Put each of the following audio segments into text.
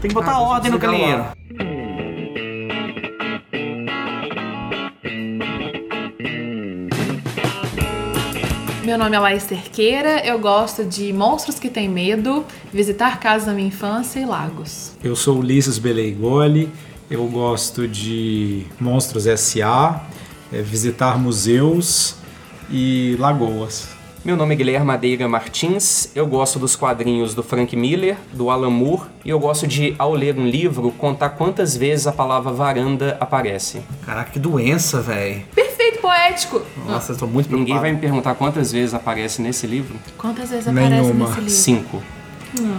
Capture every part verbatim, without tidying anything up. Tem que botar ah, ordem no galinheiro. Meu nome é Laís Cerqueira, eu gosto de monstros que têm medo, visitar casas da minha infância e lagos. Eu sou Ulisses Beleigoli, eu gosto de monstros S A, visitar museus e lagoas. Meu nome é Guilherme Madeira Martins, eu gosto dos quadrinhos do Frank Miller, do Alan Moore, e eu gosto de, ao ler um livro, contar quantas vezes a palavra varanda aparece. Caraca, que doença, velho! Poético. Nossa, eu tô muito preocupado. Ninguém vai me perguntar quantas vezes aparece nesse livro. Quantas vezes Nenhuma. aparece nesse livro? Cinco. Não.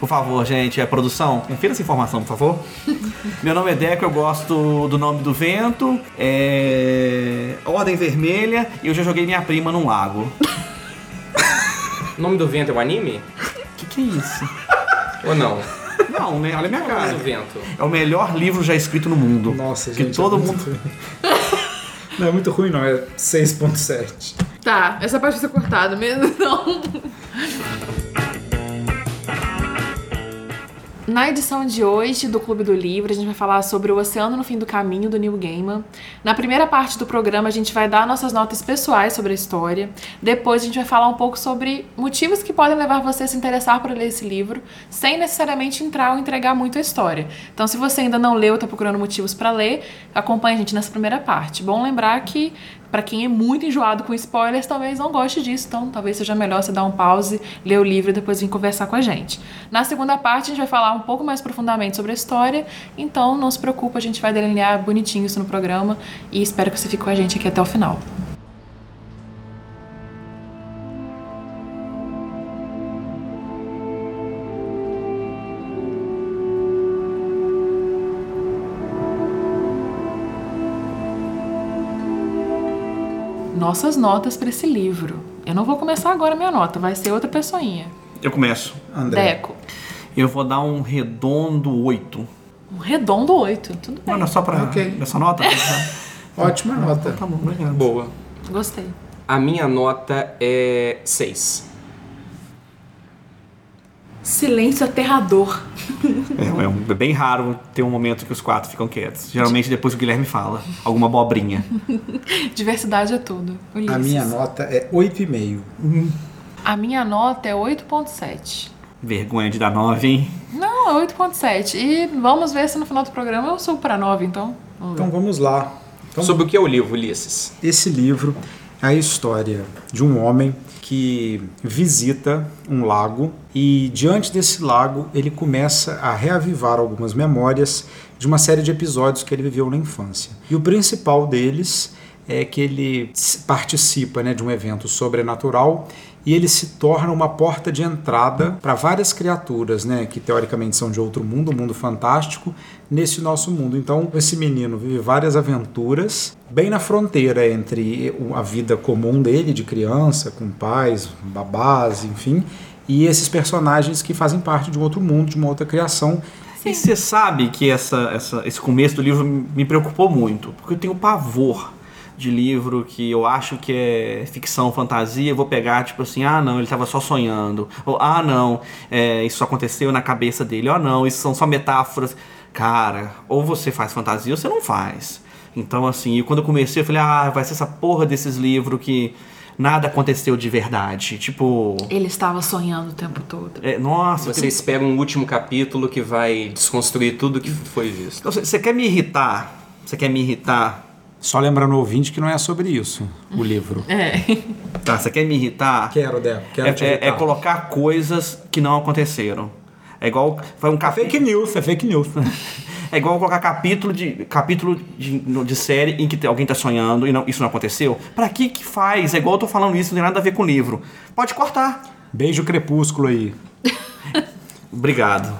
Por favor, gente, é produção, confira essa informação, por favor. Meu nome é Deco, eu gosto do Nome do Vento, é... Ordem Vermelha, e eu já joguei minha prima num lago. Nome do Vento é um anime? Que que é isso? Ou não? Não, né? Olha minha cara. Nome do Vento. É o melhor livro já escrito no mundo. Nossa, gente. Que todo é muito... mundo... Não é muito ruim, não. É seis ponto sete. Tá, essa parte vai ser cortada mesmo, então... Na edição de hoje do Clube do Livro, a gente vai falar sobre O Oceano no Fim do Caminho, do Neil Gaiman. Na primeira parte do programa, a gente vai dar nossas notas pessoais sobre a história. Depois, a gente vai falar um pouco sobre motivos que podem levar você a se interessar por ler esse livro, sem necessariamente entrar ou entregar muito a história. Então, se você ainda não leu ou está procurando motivos para ler, acompanha a gente nessa primeira parte. Bom lembrar que, para quem é muito enjoado com spoilers, talvez não goste disso, então talvez seja melhor você dar um pause, ler o livro e depois vir conversar com a gente. Na segunda parte, a gente vai falar um pouco mais profundamente sobre a história, então não se preocupe, a gente vai delinear bonitinho isso no programa e espero que você fique com a gente aqui até o final. Nossas notas para esse livro. Eu não vou começar agora a minha nota, vai ser outra pessoinha. Eu começo, André. Deco. Eu vou dar um redondo oito. Um redondo oito, tudo bem. Não, não é só para okay. essa nota? Ótima nota. Tá bom, obrigado. Boa. Gostei. A minha nota é seis. Silêncio aterrador. É, é, um, é bem raro ter um momento que os quatro ficam quietos. Geralmente depois o Guilherme fala alguma abobrinha. Diversidade é tudo. Ulisses. A minha nota é oito vírgula cinco. Hum. A minha nota é oito vírgula sete. Vergonha de dar nove, hein? Não, é oito vírgula sete. E vamos ver se no final do programa eu subo para nove, então. Vamos então ver. Vamos lá. Então, sobre o que é o livro, Ulisses? Esse livro é a história de um homem que visita um lago e, diante desse lago, ele começa a reavivar algumas memórias de uma série de episódios que ele viveu na infância. E o principal deles é que ele participa, né, de um evento sobrenatural e ele se torna uma porta de entrada para várias criaturas, né, que teoricamente são de outro mundo, um mundo fantástico, nesse nosso mundo. Então, esse menino vive várias aventuras, bem na fronteira entre a vida comum dele, de criança, com pais, babás, enfim, e esses personagens que fazem parte de um outro mundo, de uma outra criação. Sim. E você sabe que essa, essa, esse começo do livro me preocupou muito, porque eu tenho pavor de livro que eu acho que é ficção, fantasia, eu vou pegar tipo assim, ah não, ele estava só sonhando, ou ah não, é, isso aconteceu na cabeça dele, ah não, isso são só metáforas. Cara, ou você faz fantasia ou você não faz. Então assim, quando eu comecei eu falei, ah, vai ser essa porra desses livros que nada aconteceu de verdade, tipo... Ele estava sonhando o tempo todo. É, nossa... Você que... espera um último capítulo que vai desconstruir tudo que foi visto. Então, você quer me irritar? Você quer me irritar? Só lembrando o ouvinte que não é sobre isso, o livro. É. Tá, você quer me irritar? Quero, Deco. Quero é, te irritar. É, é colocar coisas que não aconteceram. É igual... Foi um café... Fake news, é fake news. É igual colocar capítulo de, capítulo de, de série em que alguém tá sonhando e não, isso não aconteceu. Pra que que faz? É igual eu tô falando isso, não tem nada a ver com o livro. Pode cortar. Beijo crepúsculo aí. Obrigado.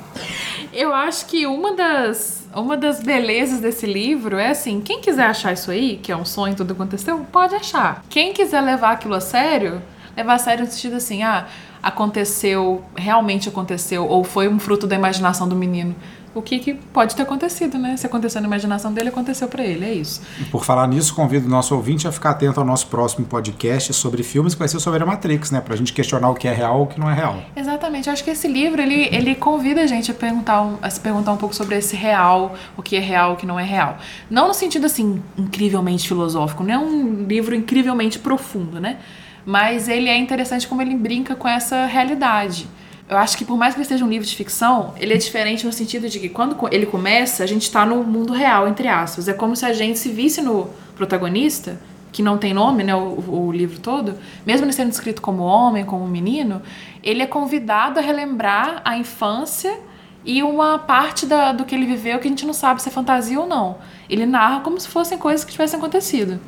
Eu acho que uma das... Uma das belezas desse livro é assim, quem quiser achar isso aí, que é um sonho, tudo aconteceu, pode achar. Quem quiser levar aquilo a sério, levar a sério no sentido assim, ah, aconteceu, realmente aconteceu, ou foi um fruto da imaginação do menino. o que, que pode ter acontecido, né? Se aconteceu na imaginação dele, aconteceu para ele, é isso. E por falar nisso, convido o nosso ouvinte a ficar atento ao nosso próximo podcast sobre filmes, que vai ser sobre a Matrix, né? Pra gente questionar o que é real e o que não é real. Exatamente, eu acho que esse livro, ele, ele convida a gente a, perguntar, a se perguntar um pouco sobre esse real, o que é real, o que não é real. Não no sentido, assim, incrivelmente filosófico, não é um livro incrivelmente profundo, né? Mas ele é interessante como ele brinca com essa realidade. Eu acho que por mais que ele seja um livro de ficção, ele é diferente no sentido de que quando ele começa, a gente está no mundo real, entre aspas. É como se a gente se visse no protagonista, que não tem nome, né, o, o livro todo, mesmo ele sendo descrito como homem, como menino, ele é convidado a relembrar a infância e uma parte da, do que ele viveu que a gente não sabe se é fantasia ou não. Ele narra como se fossem coisas que tivessem acontecido.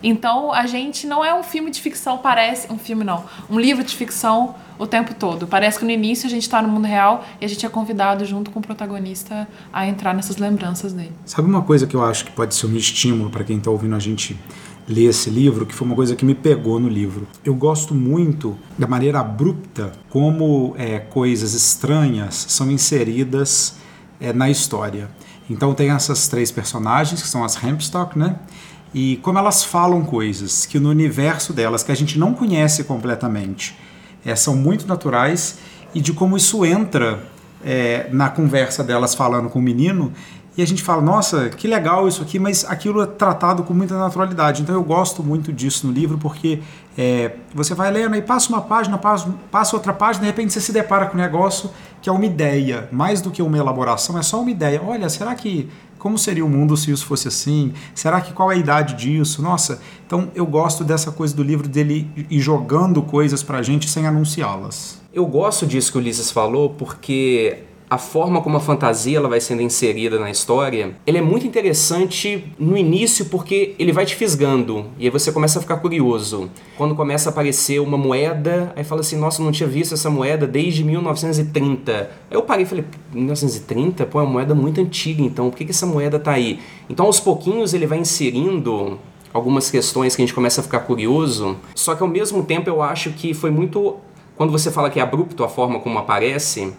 Então a gente não é um filme de ficção, parece... Um filme não, um livro de ficção o tempo todo. Parece que no início a gente está no mundo real e a gente é convidado junto com o protagonista a entrar nessas lembranças dele. Sabe uma coisa que eu acho que pode ser um estímulo para quem está ouvindo a gente ler esse livro, que foi uma coisa que me pegou no livro? Eu gosto muito da maneira abrupta como é, coisas estranhas são inseridas é, na história. Então tem essas três personagens, que são as Hempstock, né? E como elas falam coisas que no universo delas, que a gente não conhece completamente, é, são muito naturais, e de como isso entra é, na conversa delas falando com o menino, e a gente fala, nossa, que legal isso aqui, mas aquilo é tratado com muita naturalidade. Então eu gosto muito disso no livro, porque é, você vai lendo e passa uma página, passa, passa outra página, de repente você se depara com um negócio que é uma ideia, mais do que uma elaboração, é só uma ideia. Olha, será que... como seria o mundo se isso fosse assim? Será que qual é a idade disso? Nossa, então eu gosto dessa coisa do livro, dele ir jogando coisas pra gente sem anunciá-las. Eu gosto disso que o Ulisses falou, porque a forma como a fantasia ela vai sendo inserida na história, ela é muito interessante no início, porque ele vai te fisgando, e aí você começa a ficar curioso. Quando começa a aparecer uma moeda, aí fala assim, nossa, eu não tinha visto essa moeda desde mil novecentos e trinta. Aí eu parei e falei, mil novecentos e trinta? Pô, é uma moeda muito antiga, então por que que essa moeda tá aí? Então aos pouquinhos ele vai inserindo algumas questões que a gente começa a ficar curioso, só que ao mesmo tempo eu acho que foi muito... Quando você fala que é abrupto a forma como aparece...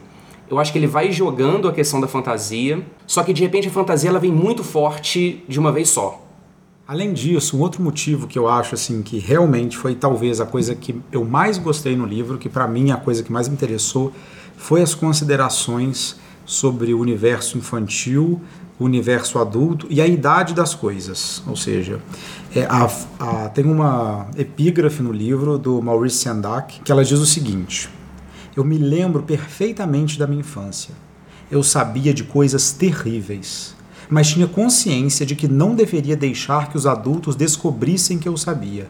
Eu acho que ele vai jogando a questão da fantasia, só que de repente a fantasia ela vem muito forte de uma vez só. Além disso, um outro motivo que eu acho assim, que realmente foi talvez a coisa que eu mais gostei no livro, que para mim é a coisa que mais me interessou, foi as considerações sobre o universo infantil, o universo adulto e a idade das coisas. Ou seja, é a, a, tem uma epígrafe no livro do Maurice Sendak que ela diz o seguinte... Eu me lembro perfeitamente da minha infância. Eu sabia de coisas terríveis, mas tinha consciência de que não deveria deixar que os adultos descobrissem que eu sabia.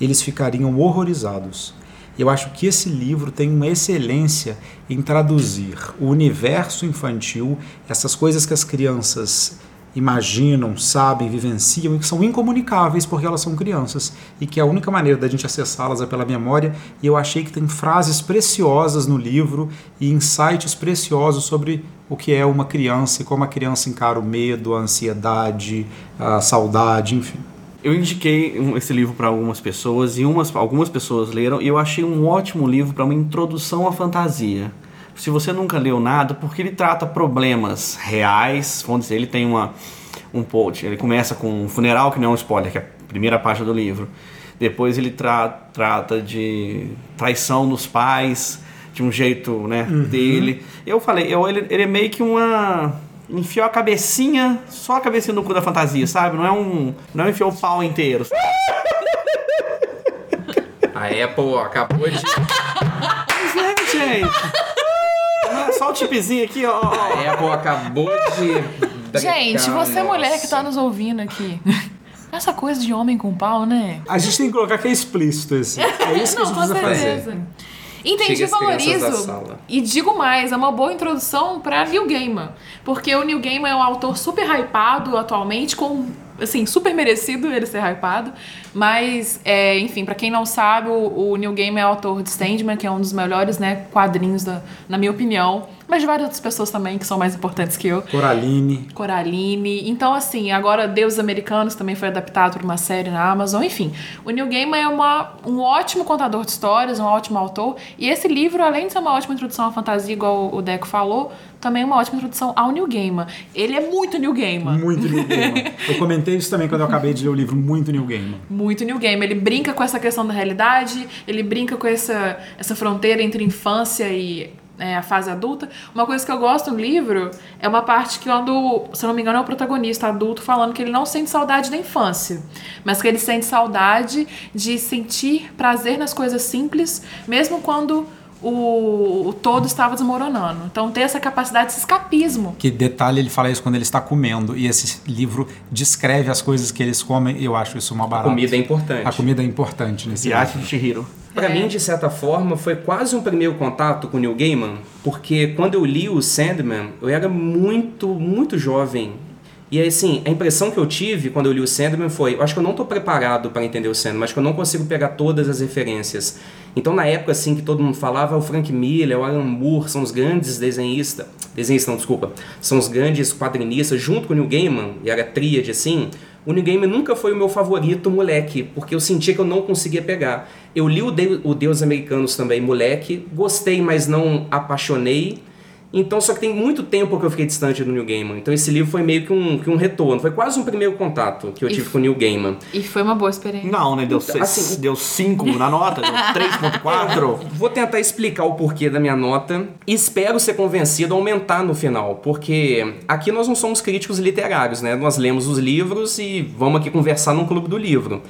Eles ficariam horrorizados. Eu acho que esse livro tem uma excelência em traduzir o universo infantil, essas coisas que as crianças imaginam, sabem, vivenciam e que são incomunicáveis porque elas são crianças e que a única maneira da gente acessá-las é pela memória, e eu achei que tem frases preciosas no livro e insights preciosos sobre o que é uma criança e como a criança encara o medo, a ansiedade, a saudade, enfim. Eu indiquei esse livro para algumas pessoas e umas, algumas pessoas leram, e eu achei um ótimo livro para uma introdução à fantasia. Se você nunca leu nada, porque ele trata problemas reais, vamos dizer, ele tem uma, um post, ele começa com um funeral, que não é um spoiler, que é a primeira página do livro. Depois ele tra, trata de traição nos pais, de um jeito, né, uhum. dele. Eu falei, eu, ele, ele é meio que uma... enfiou a cabecinha, só a cabecinha no cu da fantasia, sabe? Não é um... não enfiou o pau inteiro. A Apple acabou de... Mas é, gente... Só o tipzinho aqui, ó. A Apple acabou de... Gente, você é mulher que tá nos ouvindo aqui. Essa coisa de homem com pau, né? A gente tem que colocar que é explícito esse. É isso que não, a gente precisa certeza. Fazer. Entendi, valorizo. E digo mais, é uma boa introdução pra Neil Gaiman. Porque o Neil Gaiman é um autor super hypado atualmente, com assim, super merecido ele ser hypado, mas, é, enfim, pra quem não sabe, o, o Neil Gaiman é autor de Sandman, que é um dos melhores, né, quadrinhos, da, na minha opinião, mas de várias outras pessoas também, que são mais importantes que eu. Coraline. Coraline. Então, assim, agora Deuses Americanos também foi adaptado por uma série na Amazon, enfim. O Neil Gaiman é uma, um ótimo contador de histórias, um ótimo autor, e esse livro, além de ser uma ótima introdução à fantasia, igual o Deco falou, também é uma ótima introdução ao Neil Gaiman. Ele é muito Neil Gaiman. Muito Neil Gaiman. Eu comentei isso também quando eu acabei de ler o livro. Muito Neil Gaiman. Muito Neil Gaiman. Ele brinca com essa questão da realidade, ele brinca com essa, essa fronteira entre infância e... é, a fase adulta. Uma coisa que eu gosto no livro é uma parte que quando, se não me engano, é o protagonista adulto falando que ele não sente saudade da infância, mas que ele sente saudade de sentir prazer nas coisas simples, mesmo quando o, o todo estava desmoronando. Então tem essa capacidade, esse escapismo. Que detalhe, ele fala isso quando ele está comendo, e esse livro descreve as coisas que eles comem, e eu acho isso uma barata. A comida é importante. A comida é importante nesse livro. Viagem de Chihiro. Pra mim, de certa forma, foi quase um primeiro contato com o Neil Gaiman, porque quando eu li o Sandman, eu era muito, muito jovem. E assim, a impressão que eu tive quando eu li o Sandman foi, eu acho que eu não tô preparado para entender o Sandman, acho que eu não consigo pegar todas as referências. Então, na época, assim, que todo mundo falava, o Frank Miller, o Alan Moore, são os grandes desenhistas, desenhistas não, desculpa, são os grandes quadrinistas, junto com o Neil Gaiman, e era tríade, assim, o Neil Gaiman nunca foi o meu favorito, moleque, porque eu sentia que eu não conseguia pegar. Eu li o, de- o Deuses Americanos também, moleque, gostei, mas não apaixonei. Então, só que tem muito tempo que eu fiquei distante do Neil Gaiman. Então, esse livro foi meio que um, que um retorno. Foi quase um primeiro contato que eu e tive f... com o Neil Gaiman. E foi uma boa experiência. Não, né? Deu seis, assim, deu cinco na nota, deu três vírgula quatro. Vou tentar explicar o porquê da minha nota. Espero ser convencido a aumentar no final, porque aqui nós não somos críticos literários, né? Nós lemos os livros e vamos aqui conversar num clube do livro.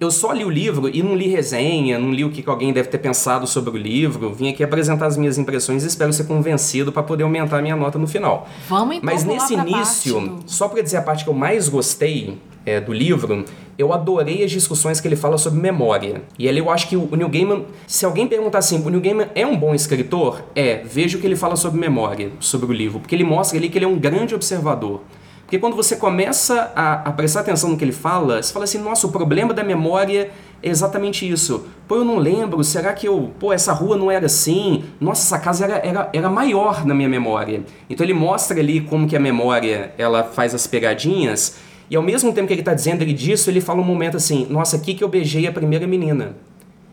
Eu só li o livro e não li resenha, não li o que, que alguém deve ter pensado sobre o livro. Vim aqui apresentar as minhas impressões e espero ser convencido para poder aumentar a minha nota no final. Vamos então. Mas nesse início, do... só para dizer a parte que eu mais gostei é, do livro, eu adorei as discussões que ele fala sobre memória. E ali eu acho que o Neil Gaiman, se alguém perguntar assim, o Neil Gaiman é um bom escritor? É, veja o que ele fala sobre memória, sobre o livro, porque ele mostra ali que ele é um grande observador. Porque quando você começa a, a prestar atenção no que ele fala, você fala assim, nossa, o problema da memória é exatamente isso. Pô, eu não lembro, será que eu... Pô, essa rua não era assim? Nossa, essa casa era, era, era maior na minha memória. Então ele mostra ali como que a memória, ela faz as pegadinhas, e ao mesmo tempo que ele está dizendo ele disso, ele fala um momento assim, nossa, aqui que eu beijei a primeira menina.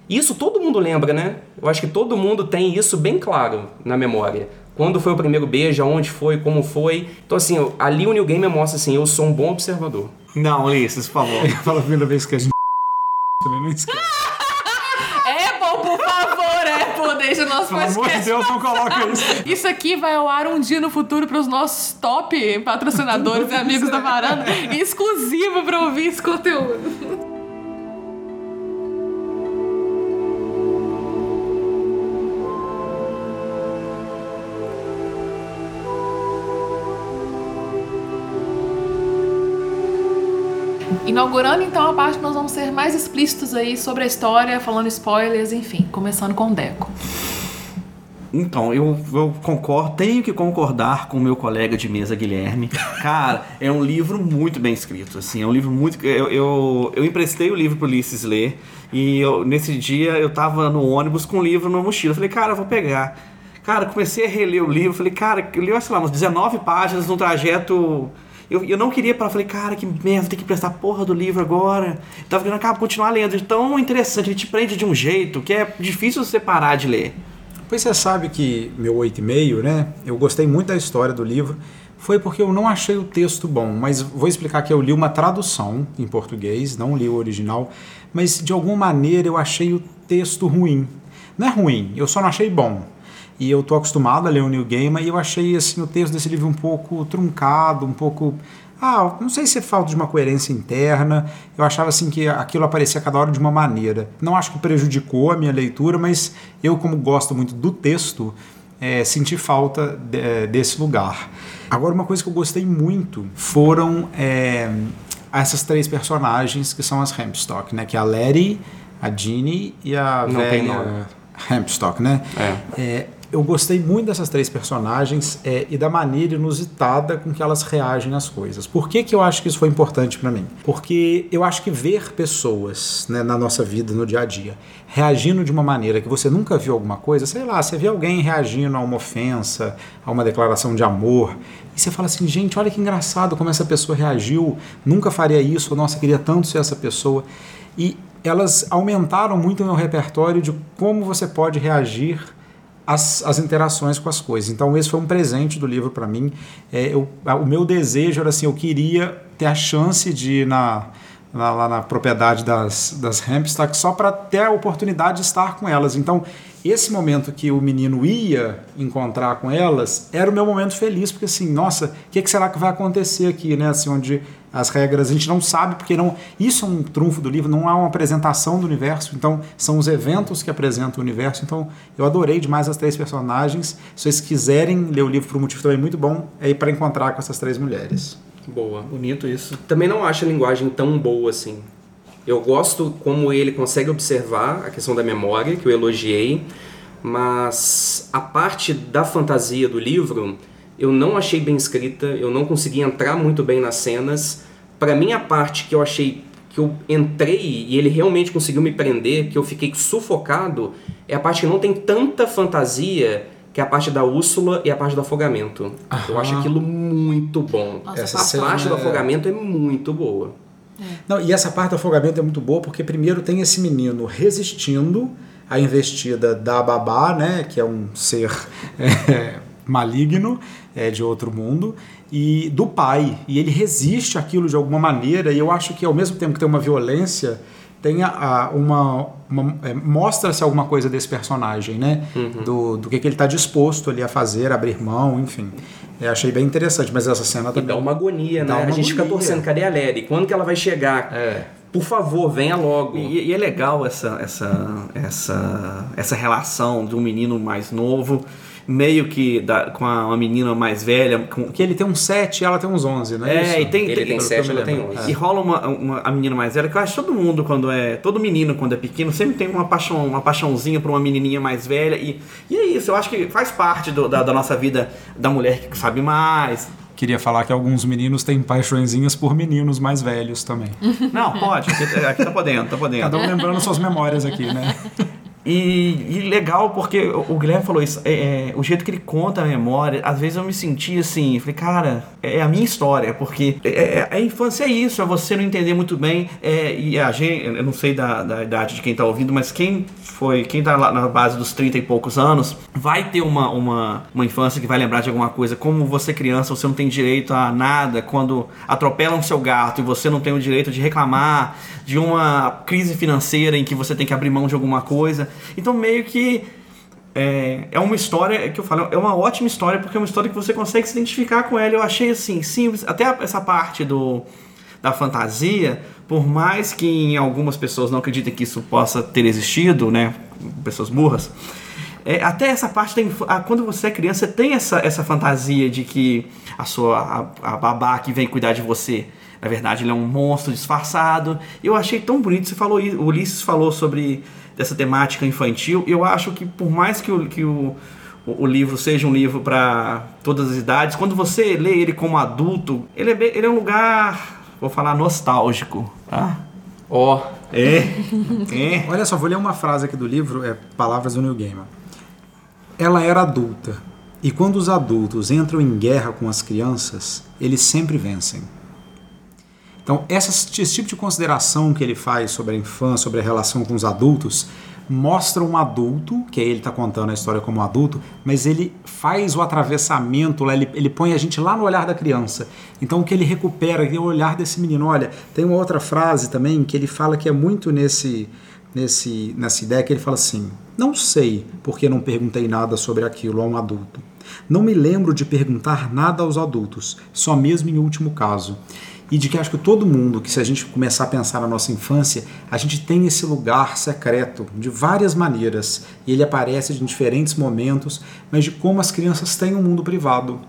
Isso todo mundo lembra, né? Eu acho que todo mundo tem isso bem claro na memória. Quando foi o primeiro beijo, aonde foi, como foi. Então, assim, ali o Neil Gaiman mostra assim, eu sou um bom observador. Não, Ulisses, por favor. Fala a primeira vez que a gente... também não esquece. Apple, por favor, Apple, deixa o nosso podcast. Pelo amor de Deus, não coloca isso. Isso aqui vai ao ar um dia no futuro para os nossos top patrocinadores e amigos da Varanda. Exclusivo para ouvir esse conteúdo. Inaugurando então a parte que nós vamos ser mais explícitos aí sobre a história, falando spoilers, enfim, começando com o Deco. Então, eu, eu concordo, tenho que concordar com o meu colega de mesa, Guilherme. Cara, é um livro muito bem escrito, assim, é um livro muito... Eu, eu, eu emprestei o livro pro Ulisses ler, e eu, nesse dia eu tava no ônibus com o livro na mochila, eu falei, cara, eu vou pegar. Cara, comecei a reler o livro, falei, cara, eu li, sei lá, umas dezenove páginas num trajeto... Eu, eu não queria parar, falei, cara, que merda, tem que prestar porra do livro agora. Eu tava querendo acabar, continuar lendo, é tão interessante, ele te prende de um jeito que é difícil você parar de ler. Pois você sabe que meu oito e meio, né, eu gostei muito da história do livro, foi porque eu não achei o texto bom, mas vou explicar que eu li uma tradução em português, não li o original, mas de alguma maneira eu achei o texto ruim. Não é ruim, eu só não achei bom. E eu tô acostumado a ler o Neil Gaiman e eu achei assim, o texto desse livro um pouco truncado, um pouco... Ah, não sei se é falta de uma coerência interna. Eu achava assim, que aquilo aparecia a cada hora de uma maneira. Não acho que prejudicou a minha leitura, mas eu, como gosto muito do texto, é, senti falta de, é, desse lugar. Agora, uma coisa que eu gostei muito foram é, essas três personagens que são as Hempstock, né? Que é a Lery, a Ginnie e a... Não velha tem nome. Hempstock, né? É. É eu gostei muito dessas três personagens é, e da maneira inusitada com que elas reagem às coisas. Por que que eu acho que isso foi importante para mim? Porque eu acho que ver pessoas, né, na nossa vida, no dia a dia, reagindo de uma maneira que você nunca viu alguma coisa, sei lá, você vê alguém reagindo a uma ofensa, a uma declaração de amor, e você fala assim, gente, olha que engraçado como essa pessoa reagiu, nunca faria isso, nossa, queria tanto ser essa pessoa. E elas aumentaram muito o meu repertório de como você pode reagir As, as interações com as coisas. Então esse foi um presente do livro para mim. É, eu, o meu desejo era assim, eu queria ter a chance de ir na, na, lá na propriedade das, das Hempstock só para ter a oportunidade de estar com elas. Então esse momento que o menino ia encontrar com elas era o meu momento feliz, porque assim, nossa, o que, que será que vai acontecer aqui, né? Assim, onde as regras a gente não sabe, porque não, isso é um trunfo do livro, não há uma apresentação do universo, então são os eventos que apresentam o universo. Então eu adorei demais as três personagens. Se vocês quiserem ler o livro por um motivo também muito bom, é ir para encontrar com essas três mulheres. Boa, bonito isso. Também não acho a linguagem tão boa assim. Eu gosto como ele consegue observar a questão da memória, que eu elogiei, mas a parte da fantasia do livro eu não achei bem escrita, eu não consegui entrar muito bem nas cenas. Para mim, a parte que eu achei que eu entrei e ele realmente conseguiu me prender, que eu fiquei sufocado, é a parte que não tem tanta fantasia, que é a parte da Úrsula e a parte do afogamento. Aham. Eu acho aquilo muito bom. Nossa, essa a parte do afogamento é muito boa. É. Não, e essa parte do afogamento é muito boa, porque primeiro tem esse menino resistindo à investida da babá, né, que é um ser... É... maligno, é, de outro mundo, e do pai, e ele resiste àquilo de alguma maneira, e eu acho que ao mesmo tempo que tem uma violência, tem a, a, uma, uma é, mostra-se alguma coisa desse personagem, né? Uhum. do, do que, que ele está disposto ali a fazer, abrir mão, enfim. É, achei bem interessante, mas essa cena também... E dá uma agonia, né? Uma a gente agonia. Fica torcendo, cadê a Lery? Quando que ela vai chegar? É. Por favor, venha logo. E, e é legal essa, essa, essa, essa relação de um menino mais novo meio que da, com a, uma menina mais velha. Com... Que ele tem uns sete e ela tem uns onze, não é, é isso? E tem, ele tem, tem sete e ela tem onze. É. E rola uma, uma, a menina mais velha, que eu acho que todo mundo, quando é... Todo menino, quando é pequeno, sempre tem uma, paixão, uma paixãozinha pra uma menininha mais velha. E, e é isso, eu acho que faz parte do, da, da nossa vida da mulher que sabe mais. Queria falar que alguns meninos têm paixõezinhas por meninos mais velhos também. Não, pode, aqui, aqui tá podendo, tá podendo. Cada um lembrando suas memórias aqui, né? E, e legal, porque o Guilherme falou isso, é, é, o jeito que ele conta a memória, às vezes eu me senti assim, falei, cara, é a minha história, porque é, é, a infância é isso, é você não entender muito bem, é, e a gente, eu não sei da, da idade de quem tá ouvindo, mas quem foi, quem tá lá na base dos trinta e poucos anos, vai ter uma, uma, uma infância que vai lembrar de alguma coisa, como você criança, você não tem direito a nada, quando atropelam seu gato e você não tem o direito de reclamar de uma crise financeira em que você tem que abrir mão de alguma coisa. Então meio que é, é uma história que eu falo, é uma ótima história, porque é uma história que você consegue se identificar com ela. Eu achei assim, simples, até essa parte do, da fantasia, por mais que algumas pessoas não acreditem que isso possa ter existido, né, pessoas burras, é, até essa parte tem, quando você é criança, você tem essa, essa fantasia de que a sua a, a babá que vem cuidar de você, na verdade ele é um monstro disfarçado. Eu achei tão bonito, você falou, o Ulisses falou sobre dessa temática infantil. Eu acho que por mais que o, que o, o, o livro seja um livro para todas as idades, quando você lê ele como adulto, ele é, bem, ele é um lugar, vou falar, nostálgico, tá? Ó, oh. é. é. Olha só, vou ler uma frase aqui do livro, é palavras do Neil Gaiman. Ela era adulta, e quando os adultos entram em guerra com as crianças, eles sempre vencem. Então, esse tipo de consideração que ele faz sobre a infância, sobre a relação com os adultos, mostra um adulto, que aí ele está contando a história como adulto, mas ele faz o atravessamento, ele, ele põe a gente lá no olhar da criança. Então, o que ele recupera é o olhar desse menino. Olha, tem uma outra frase também que ele fala que é muito nesse, nesse, nessa ideia, que ele fala assim, não sei porque não perguntei nada sobre aquilo a um adulto. Não me lembro de perguntar nada aos adultos, só mesmo em último caso. E de que acho que todo mundo, que se a gente começar a pensar na nossa infância, a gente tem esse lugar secreto de várias maneiras, e ele aparece em diferentes momentos, mas de como as crianças têm um mundo privado.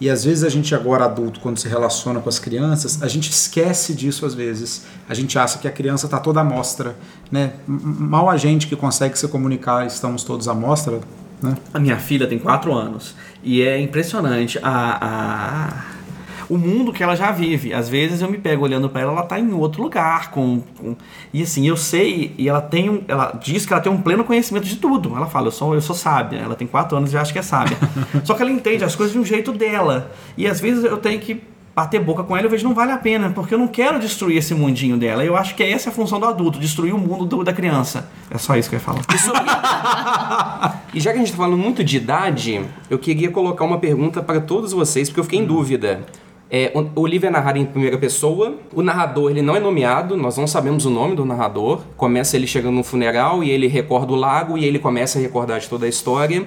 E às vezes a gente agora adulto, quando se relaciona com as crianças, a gente esquece disso às vezes. A gente acha que a criança está toda à mostra, né? Mal a gente que consegue se comunicar, estamos todos à mostra, né? A minha filha tem quatro anos e é impressionante a, a, o mundo que ela já vive. Às vezes eu me pego olhando pra ela, ela tá em outro lugar com, com, e assim, eu sei, e ela tem um, ela diz que ela tem um pleno conhecimento de tudo. Ela fala, eu sou, eu sou sábia. Ela tem quatro anos e já acha que é sábia. Só que ela entende as coisas de um jeito dela, e às vezes eu tenho que bater boca com ela. Eu vejo, não vale a pena, porque eu não quero destruir esse mundinho dela. Eu acho que essa é a função do adulto, destruir o mundo do, da criança. É só isso que eu ia falar. E já que a gente tá falando muito de idade, eu queria colocar uma pergunta para todos vocês, porque eu fiquei hum. em dúvida. É, o livro é narrado em primeira pessoa, o narrador ele não é nomeado, nós não sabemos o nome do narrador. Começa ele chegando num funeral e ele recorda o lago e ele começa a recordar de toda a história.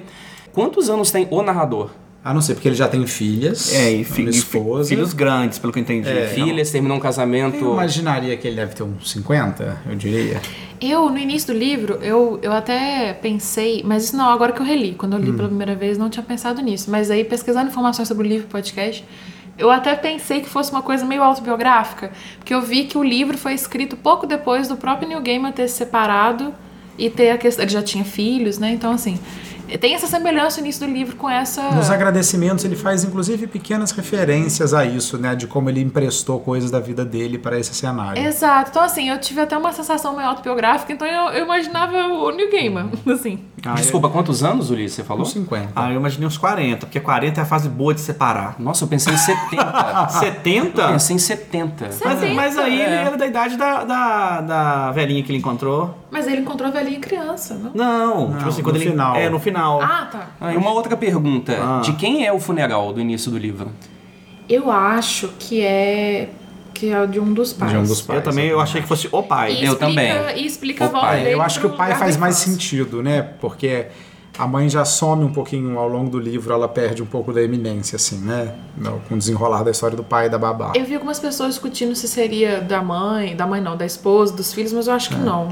Quantos anos tem o narrador? Ah, não sei, porque ele já tem filhas. É, e filhos, esposa. Filhos grandes, pelo que eu entendi. É, filhas, não. Terminou um casamento. Eu imaginaria que ele deve ter uns cinquenta, eu diria. Eu, no início do livro, eu, eu até pensei, mas isso não, agora que eu reli. Quando eu li hum. pela primeira vez, não tinha pensado nisso. Mas aí, pesquisando informações sobre o livro e podcast, eu até pensei que fosse uma coisa meio autobiográfica. Porque eu vi que o livro foi escrito pouco depois do próprio Neil Gaiman ter se separado e ter a questão. Ele já tinha filhos, né? Então, assim. Tem essa semelhança no início do livro com essa... Nos agradecimentos ele faz, inclusive, pequenas referências a isso, né? De como ele emprestou coisas da vida dele para esse cenário. Exato. Então, assim, eu tive até uma sensação meio autobiográfica, então eu, eu imaginava o Neil Gaiman, assim. Ah, Desculpa, eu... quantos anos, Ulisses, você falou? Uns cinquenta. Ah, eu imaginei uns quarenta, porque quarenta é a fase boa de separar. Nossa, eu pensei em setenta. setenta? Eu pensei em setenta. setenta mas, mas aí é. ele era da idade da, da, da velhinha que ele encontrou. Mas ele encontrou a velhinha criança, não? Não, não, tipo assim, quando no ele... final. É, no final. Ah, tá. Ah, e uma outra pergunta. Ah. De quem é o funeral do início do livro? Eu acho que é... que é de um dos pais. De um dos pais. Eu também, eu achei que fosse o pai. E eu explica, também. E explica o a volta pai. Dele. Eu acho que o pai faz mais sentido, né? Porque a mãe já some um pouquinho ao longo do livro, ela perde um pouco da eminência, assim, né? Com o desenrolar da história do pai e da babá. Eu vi algumas pessoas discutindo se seria da mãe, da mãe não, da esposa, dos filhos, mas eu acho que é. não.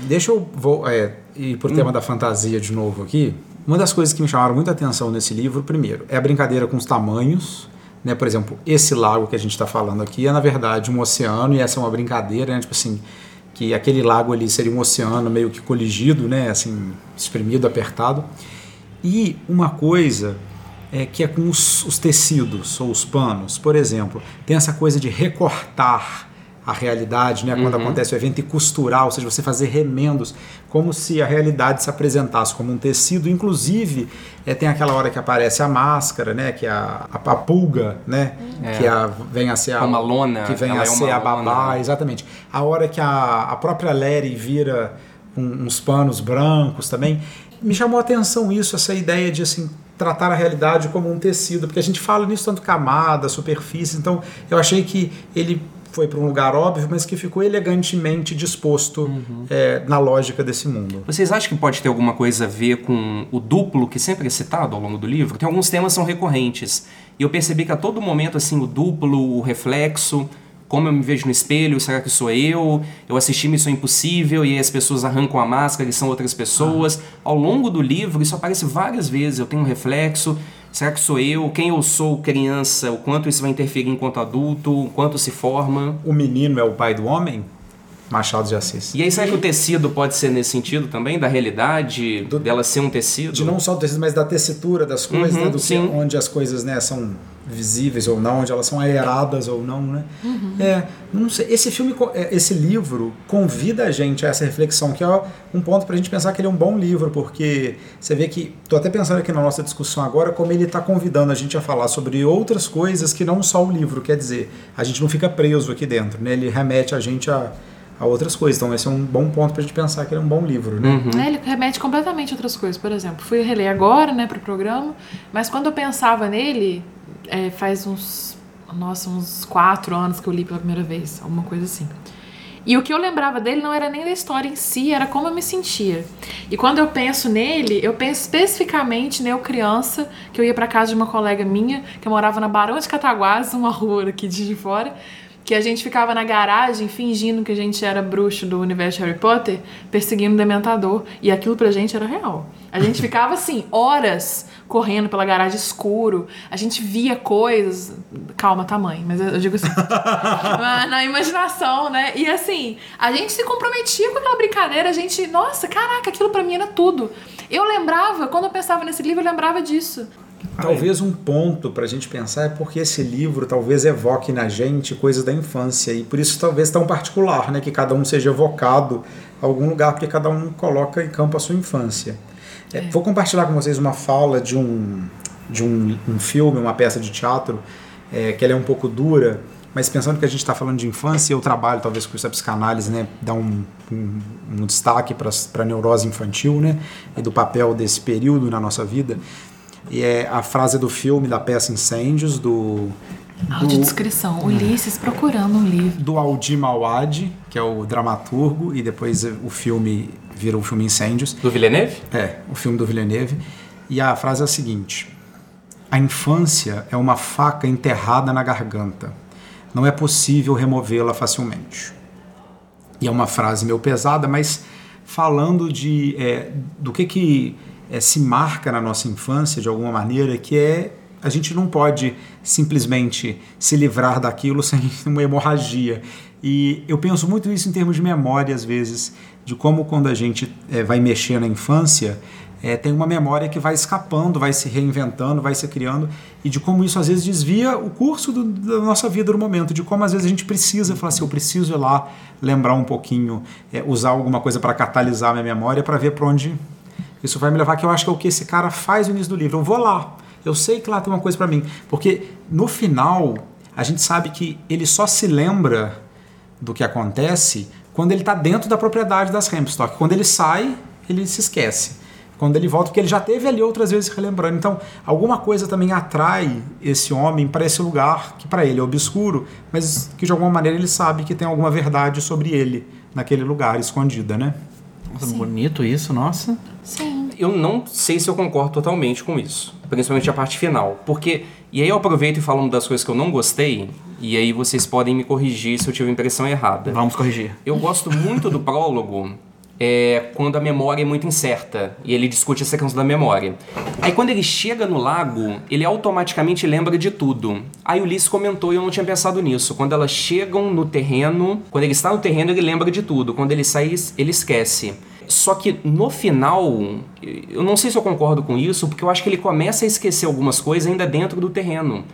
Deixa eu vou, é, ir pro hum. tema da fantasia de novo aqui. Uma das coisas que me chamaram muita atenção nesse livro, primeiro, é a brincadeira com os tamanhos, né? Por exemplo, esse lago que a gente está falando aqui é, na verdade, um oceano, e essa é uma brincadeira, né? Tipo assim, que aquele lago ali seria um oceano meio que coligido, né? Assim, espremido, apertado. E uma coisa é que é com os, os tecidos ou os panos, por exemplo, tem essa coisa de recortar a realidade, né? Quando uhum. acontece o evento, e costurar, ou seja, você fazer remendos, como se a realidade se apresentasse como um tecido. Inclusive, é, tem aquela hora que aparece a máscara, né? Que é a, a, a pulga, né? É. Que a, vem a ser a... Uma lona. Que vem a é ser a babá, lona. Exatamente. A hora que a, a própria Lery vira um, uns panos brancos também. Me chamou a atenção isso, essa ideia de, assim, tratar a realidade como um tecido, porque a gente fala nisso tanto camada, superfície, então eu achei que ele foi para um lugar óbvio, mas que ficou elegantemente disposto uhum. é, na lógica desse mundo. Vocês acham que pode ter alguma coisa a ver com o duplo que sempre é citado ao longo do livro? Tem alguns temas que são recorrentes. E eu percebi que a todo momento, assim, o duplo, o reflexo, como eu me vejo no espelho, será que sou eu? Eu assisti Missão Impossível e aí as pessoas arrancam a máscara e são outras pessoas. Ah. Ao longo do livro isso aparece várias vezes. Eu tenho um reflexo. Será que sou eu? Quem eu sou criança? O quanto isso vai interferir enquanto adulto? O quanto se forma? O menino é o pai do homem? Machado de Assis. E aí, será que o tecido pode ser nesse sentido também? Da realidade, do, dela ser um tecido? De não só do tecido, mas da tessitura das coisas, uhum, né? Do que, onde as coisas, né, são visíveis ou não, onde elas são aeradas ou não, né? Uhum. É, não sei. Esse filme, esse livro convida a gente a essa reflexão, que é um ponto pra gente pensar que ele é um bom livro, porque você vê que, tô até pensando aqui na nossa discussão agora, como ele tá convidando a gente a falar sobre outras coisas que não só o livro, quer dizer, a gente não fica preso aqui dentro, né? Ele remete a gente a a outras coisas, então esse é um bom ponto pra gente pensar que ele é um bom livro, né? Uhum. É, ele remete completamente a outras coisas, por exemplo, fui reler agora, né, pro programa, mas quando eu pensava nele, é, faz uns, nossa, uns quatro anos que eu li pela primeira vez, alguma coisa assim. E o que eu lembrava dele não era nem da história em si, era como eu me sentia. E quando eu penso nele, eu penso especificamente nele criança, que eu ia pra casa de uma colega minha, que eu morava na Barão de Cataguás, uma rua aqui de fora, que a gente ficava na garagem fingindo que a gente era bruxo do universo de Harry Potter, perseguindo o Dementador, e aquilo pra gente era real. A gente ficava assim, horas, correndo pela garagem escuro, a gente via coisas, calma, tá, mãe, mas eu digo assim, na imaginação, né, e assim, a gente se comprometia com aquela brincadeira, a gente, nossa, caraca, aquilo pra mim era tudo, eu lembrava, quando eu pensava nesse livro, eu lembrava disso. Talvez um ponto pra gente pensar é porque esse livro talvez evoque na gente coisas da infância, e por isso talvez tão particular, né, que cada um seja evocado a algum lugar, porque cada um coloca em campo a sua infância. É. É, vou compartilhar com vocês uma fala de um, de um, um filme, uma peça de teatro, é, que ela é um pouco dura, mas pensando que a gente está falando de infância, eu trabalho talvez com essa psicanálise, né, dá um, um, um destaque para a neurose infantil, né, e do papel desse período na nossa vida. E é a frase do filme, da peça Incêndios, do... do audiodescrição, do, Ulisses procurando um livro. Do Wajdi Mouawad, que é o dramaturgo, e depois o filme virou o filme Incêndios. Do Villeneuve? É, o filme do Villeneuve. E a frase é a seguinte: a infância é uma faca enterrada na garganta. Não é possível removê-la facilmente. E é uma frase meio pesada, mas falando de é, do que que... É, se marca na nossa infância de alguma maneira, que é, a gente não pode simplesmente se livrar daquilo sem uma hemorragia. E eu penso muito isso em termos de memória, às vezes, de como quando a gente é, vai mexer na infância, é, tem uma memória que vai escapando, vai se reinventando, vai se criando, e de como isso às vezes desvia o curso do, da nossa vida no momento, de como às vezes a gente precisa falar assim, eu preciso ir lá lembrar um pouquinho, é, usar alguma coisa para catalisar a minha memória, para ver para onde... Isso vai me levar, que eu acho que é o que esse cara faz no início do livro. Eu vou lá, eu sei que lá tem uma coisa pra mim. Porque no final, a gente sabe que ele só se lembra do que acontece quando ele tá dentro da propriedade das Hempstock. Quando ele sai, ele se esquece. Quando ele volta, porque ele já teve ali outras vezes relembrando. Então, alguma coisa também atrai esse homem para esse lugar que pra ele é obscuro, mas que de alguma maneira ele sabe que tem alguma verdade sobre ele naquele lugar, escondida, né? Nossa, sim. Bonito isso, nossa. Sim. Eu não sei se eu concordo totalmente com isso, principalmente a parte final, porque, e aí eu aproveito e falo uma das coisas que eu não gostei, e aí vocês podem me corrigir se eu tive a impressão errada. Vamos corrigir. Eu gosto muito do prólogo, é, quando a memória é muito incerta, e ele discute essa questão da memória. Aí quando ele chega no lago, ele automaticamente lembra de tudo. Aí o Ulisses comentou, e eu não tinha pensado nisso, quando elas chegam no terreno, quando ele está no terreno, ele lembra de tudo, quando ele sai, ele esquece. Só que no final, eu não sei se eu concordo com isso, porque eu acho que ele começa a esquecer algumas coisas ainda dentro do terreno.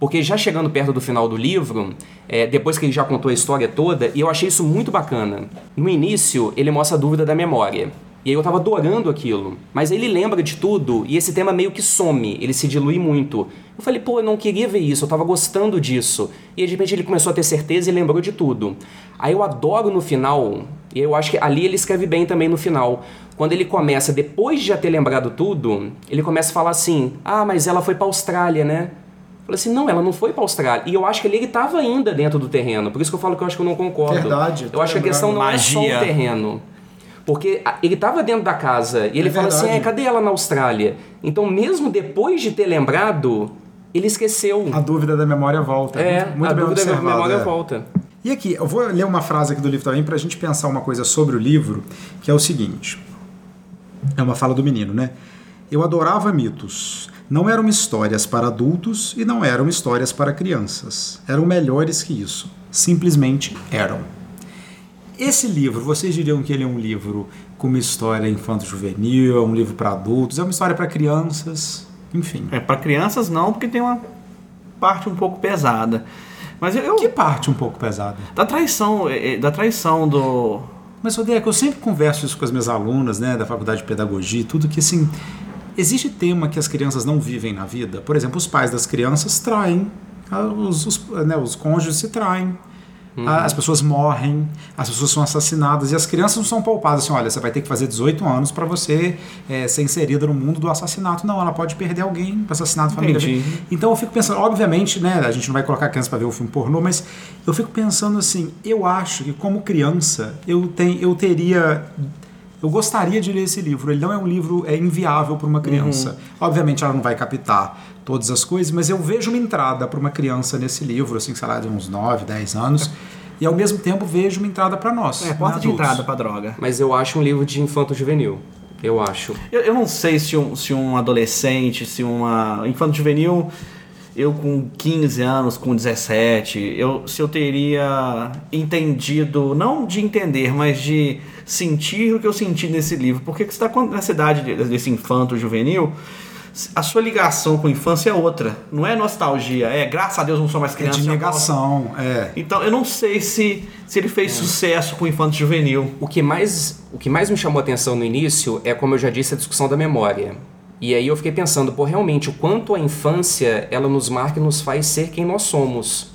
Porque já chegando perto do final do livro, é, depois que ele já contou a história toda, e eu achei isso muito bacana. No início, ele mostra a dúvida da memória. E aí eu tava adorando aquilo. Mas ele lembra de tudo, e esse tema meio que some, ele se dilui muito. Eu falei, pô, eu não queria ver isso, eu tava gostando disso. E aí, de repente ele começou a ter certeza e lembrou de tudo. Aí eu adoro no final, e eu acho que ali ele escreve bem também no final. Quando ele começa, depois de já ter lembrado tudo, ele começa a falar assim, ah, mas ela foi pra Austrália, né? Falei assim, não, ela não foi pra Austrália. E eu acho que ele estava ainda dentro do terreno. Por isso que eu falo que eu acho que eu não concordo. Verdade. Eu acho que a questão não é só o terreno. Porque ele estava dentro da casa. E ele fala assim, é, cadê ela na Austrália? Então, mesmo depois de ter lembrado, ele esqueceu. A dúvida da memória volta. É, muito bem observado. A dúvida da memória volta. E aqui, eu vou ler uma frase aqui do livro também pra gente pensar uma coisa sobre o livro, que é o seguinte. É uma fala do menino, né? Eu adorava mitos. Não eram histórias para adultos e não eram histórias para crianças. Eram melhores que isso. Simplesmente eram. Esse livro, vocês diriam que ele é um livro com uma história infanto-juvenil, é um livro para adultos, é uma história para crianças, enfim. É, para crianças não, porque tem uma parte um pouco pesada. Mas eu, eu... Que parte um pouco pesada? Da traição, da traição do... Mas, Deco, eu sempre converso isso com as minhas alunas, né, da faculdade de pedagogia e tudo, que assim... Existe tema que as crianças não vivem na vida? Por exemplo, os pais das crianças traem, os, os, né, os cônjuges se traem, uhum. As pessoas morrem, as pessoas são assassinadas, e as crianças não são poupadas assim, olha, você vai ter que fazer dezoito anos para você é, ser inserida no mundo do assassinato. Não, ela pode perder alguém para assassinato familiar. Então eu fico pensando, obviamente, né, a gente não vai colocar criança para ver o filme pornô, mas eu fico pensando assim, eu acho que como criança eu, tem, eu teria... Eu gostaria de ler esse livro, ele não é um livro é inviável para uma criança. Uhum. Obviamente ela não vai captar todas as coisas, mas eu vejo uma entrada para uma criança nesse livro, assim, sei lá, de uns nove, dez anos, e ao mesmo tempo vejo uma entrada para nós. É, porta de entrada para droga. Mas eu acho um livro de infanto-juvenil. eu acho. Eu, eu não sei se um, se um adolescente, se uma infanto juvenil, eu com quinze anos, com dezessete, eu, se eu teria entendido, não de entender, mas de sentir o que eu senti nesse livro. Porque que você está nessa idade desse infanto juvenil, a sua ligação com a infância é outra. Não é nostalgia, é graças a Deus não sou mais criança. É de negação, é. Então eu não sei se, se ele fez é. sucesso com o infanto juvenil. O que, mais, o que mais me chamou a atenção no início é, como eu já disse, a discussão da memória. E aí eu fiquei pensando, pô, realmente, o quanto a infância, ela nos marca e nos faz ser quem nós somos.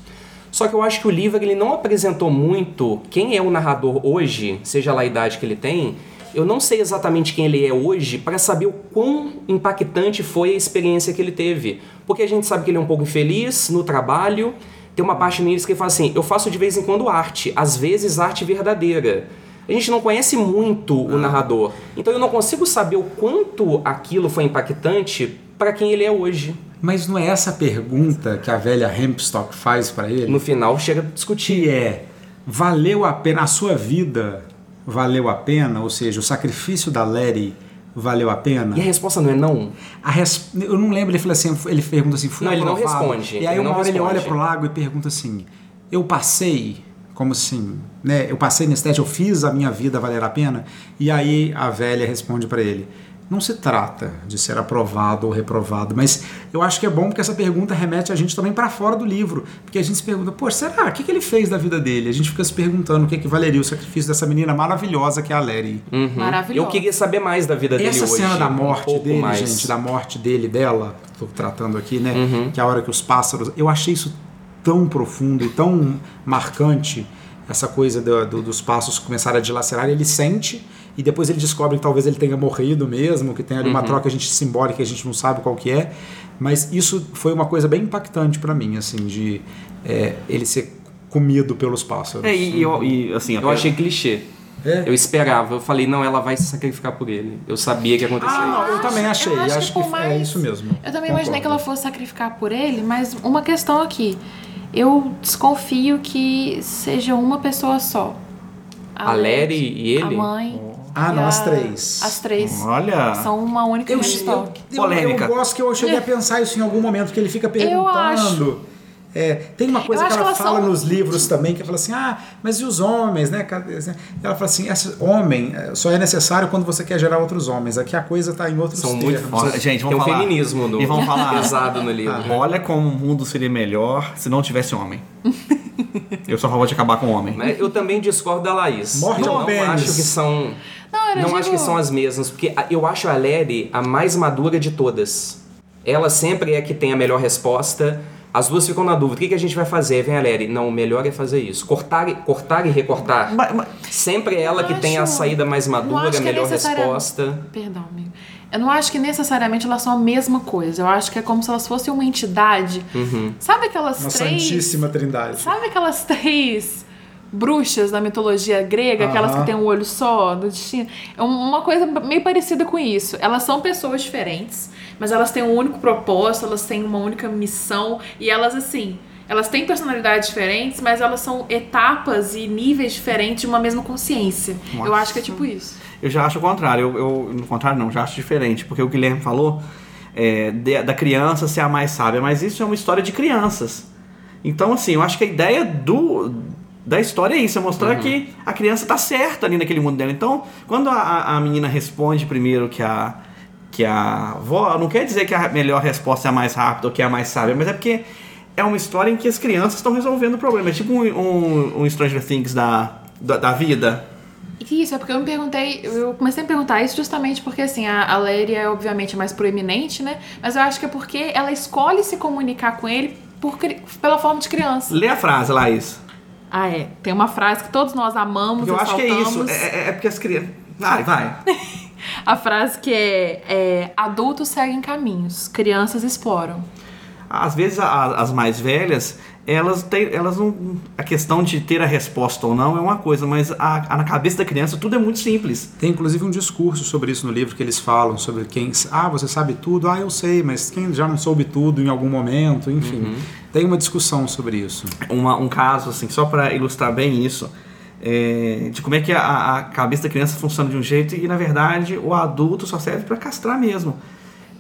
Só que eu acho que o livro, ele não apresentou muito quem é o narrador hoje, seja lá a idade que ele tem. Eu não sei exatamente quem ele é hoje para saber o quão impactante foi a experiência que ele teve. Porque a gente sabe que ele é um pouco infeliz no trabalho. Tem uma parte neles que ele fala assim, eu faço de vez em quando arte, às vezes arte verdadeira. A gente não conhece muito ah. o narrador. Então eu não consigo saber o quanto aquilo foi impactante para quem ele é hoje. Mas não é essa pergunta que a velha Hempstock faz para ele? No final chega a discutir. Que é, valeu a pena, a sua vida valeu a pena? Ou seja, o sacrifício da Lery valeu a pena? E a resposta não é não? A res... Eu não lembro, ele fala assim, ele pergunta assim, fui não, ele não responde. E aí uma hora responde. Ele olha pro lago e pergunta assim, eu passei... Como assim, né? Eu passei nesse teste, eu fiz a minha vida valer a pena? E aí a velha responde para ele, não se trata de ser aprovado ou reprovado, mas eu acho que é bom porque essa pergunta remete a gente também para fora do livro, porque a gente se pergunta, pô, será? O que, que ele fez da vida dele? A gente fica se perguntando o que, que valeria o sacrifício dessa menina maravilhosa que é a Lery. Uhum. Maravilhosa. Eu queria saber mais da vida dele hoje. Essa cena da morte um dele, mais. gente, da morte dele, dela, tô tratando aqui, né? Uhum. Que é a hora que os pássaros... Eu achei isso tão profundo e tão marcante, essa coisa do, do, dos passos começarem a dilacerar, ele sente e depois ele descobre que talvez ele tenha morrido mesmo, que tenha ali uma uhum. troca a gente simbólica que a gente não sabe qual que é, mas isso foi uma coisa bem impactante pra mim, assim, de é, ele ser comido pelos pássaros. É, e, eu, e, assim, eu achei clichê. É. Eu esperava, eu falei, não, ela vai se sacrificar por ele. Eu sabia que ia acontecer. Ah, não, eu, eu também achei, eu acho, acho que, que mais, é isso mesmo. Eu também Concordo. imaginei que ela fosse sacrificar por ele, mas uma questão aqui, eu desconfio que seja uma pessoa só. A, a Lery e ele? A mãe. Oh. Ah, não, a, as três. As três. Olha. São uma única eu, eu, polêmica. Eu, eu gosto que eu cheguei a pensar isso em algum momento, que ele fica perguntando. Eu acho. É, tem uma coisa que ela, que ela fala são... nos livros também, que ela fala assim, ah, mas e os homens, né? Ela fala assim, esse homem só é necessário quando você quer gerar outros homens. Aqui a coisa está em outros são termos. Muito... Gente, vamos tem falar... Tem um feminismo no... e vamos falar... pesado no livro. Ah, olha como o mundo seria melhor se não tivesse homem. Eu sou a favor de acabar com o homem. Eu também discordo da Laís. Morte eu ao não pênis. acho que são... Não, não acho que são as mesmas, porque eu acho a Lery a mais madura de todas. Ela sempre é que tem a melhor resposta... As duas ficam na dúvida, o que, que a gente vai fazer? Vem a Lery, não, o melhor é fazer isso. Cortar, cortar e recortar. Mas, mas... Sempre ela que acho... tem a saída mais madura, a melhor é necessariamente... resposta. Perdão, amigo. Eu não acho que necessariamente elas são a mesma coisa. Eu acho que é como se elas fossem uma entidade. Uhum. Sabe aquelas uma três... Uma santíssima trindade. Sabe aquelas três bruxas da mitologia grega, uhum. aquelas que têm um olho só, do destino? É uma coisa meio parecida com isso. Elas são pessoas diferentes, mas elas têm um único propósito, elas têm uma única missão, e elas, assim, elas têm personalidades diferentes, mas elas são etapas e níveis diferentes de uma mesma consciência. Nossa. Eu acho que é tipo isso. Eu já acho o contrário, eu, eu no contrário não, já acho diferente, porque o Guilherme falou é, de, da criança ser a mais sábia, mas isso é uma história de crianças. Então, assim, eu acho que a ideia do... da história é isso, é mostrar uhum. que a criança tá certa ali naquele mundo dela. Então, quando a, a menina responde primeiro que a, que a avó, não quer dizer que a melhor resposta é a mais rápida ou que é a mais sábia, mas é porque é uma história em que as crianças estão resolvendo o problema. É tipo um, um, um Stranger Things da, da, da vida. Isso, é porque eu me perguntei, eu comecei a me perguntar isso justamente porque, assim, a, a Lery é obviamente mais proeminente, né? Mas eu acho que é porque ela escolhe se comunicar com ele por, pela forma de criança. Lê a frase, Laís. Ah, é. Tem uma frase que todos nós amamos, porque eu acho que é isso. É, é porque as crianças... Vai, vai. A frase que é, é... Adultos seguem caminhos, crianças exploram. Às vezes, a, as mais velhas, elas, tem, elas não... A questão de ter a resposta ou não é uma coisa, mas a, a, na cabeça da criança tudo é muito simples. Tem, inclusive, um discurso sobre isso no livro, que eles falam sobre quem... Ah, você sabe tudo? Ah, eu sei, mas quem já não soube tudo em algum momento? Enfim... Uhum. Tem uma discussão sobre isso. Uma, um caso, assim, só para ilustrar bem isso, É, de como é que a, a cabeça da criança funciona de um jeito e, na verdade, o adulto só serve para castrar mesmo.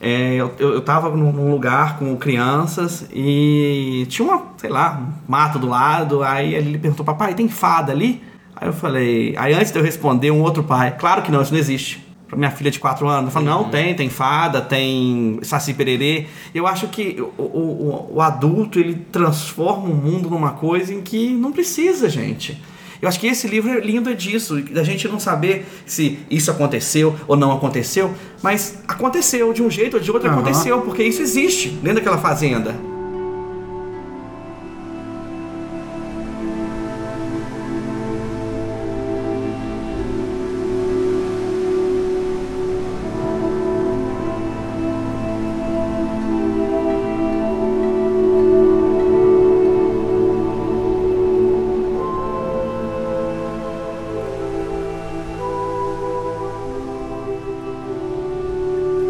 É, eu, eu tava num lugar com crianças e tinha uma, sei lá, um mato do lado, aí ele perguntou: papai, tem fada ali? Aí eu falei... Aí antes de eu responder, um outro pai: claro que não, isso não existe. Pra minha filha de quatro anos, eu falei: não, uhum. tem, tem fada, tem saci pererê. Eu acho que o, o, o adulto, ele transforma o mundo numa coisa em que não precisa, gente. Eu acho que esse livro lindo é disso, da gente não saber se isso aconteceu ou não aconteceu, mas aconteceu, de um jeito ou de outro, uhum. aconteceu, porque isso existe dentro daquela fazenda.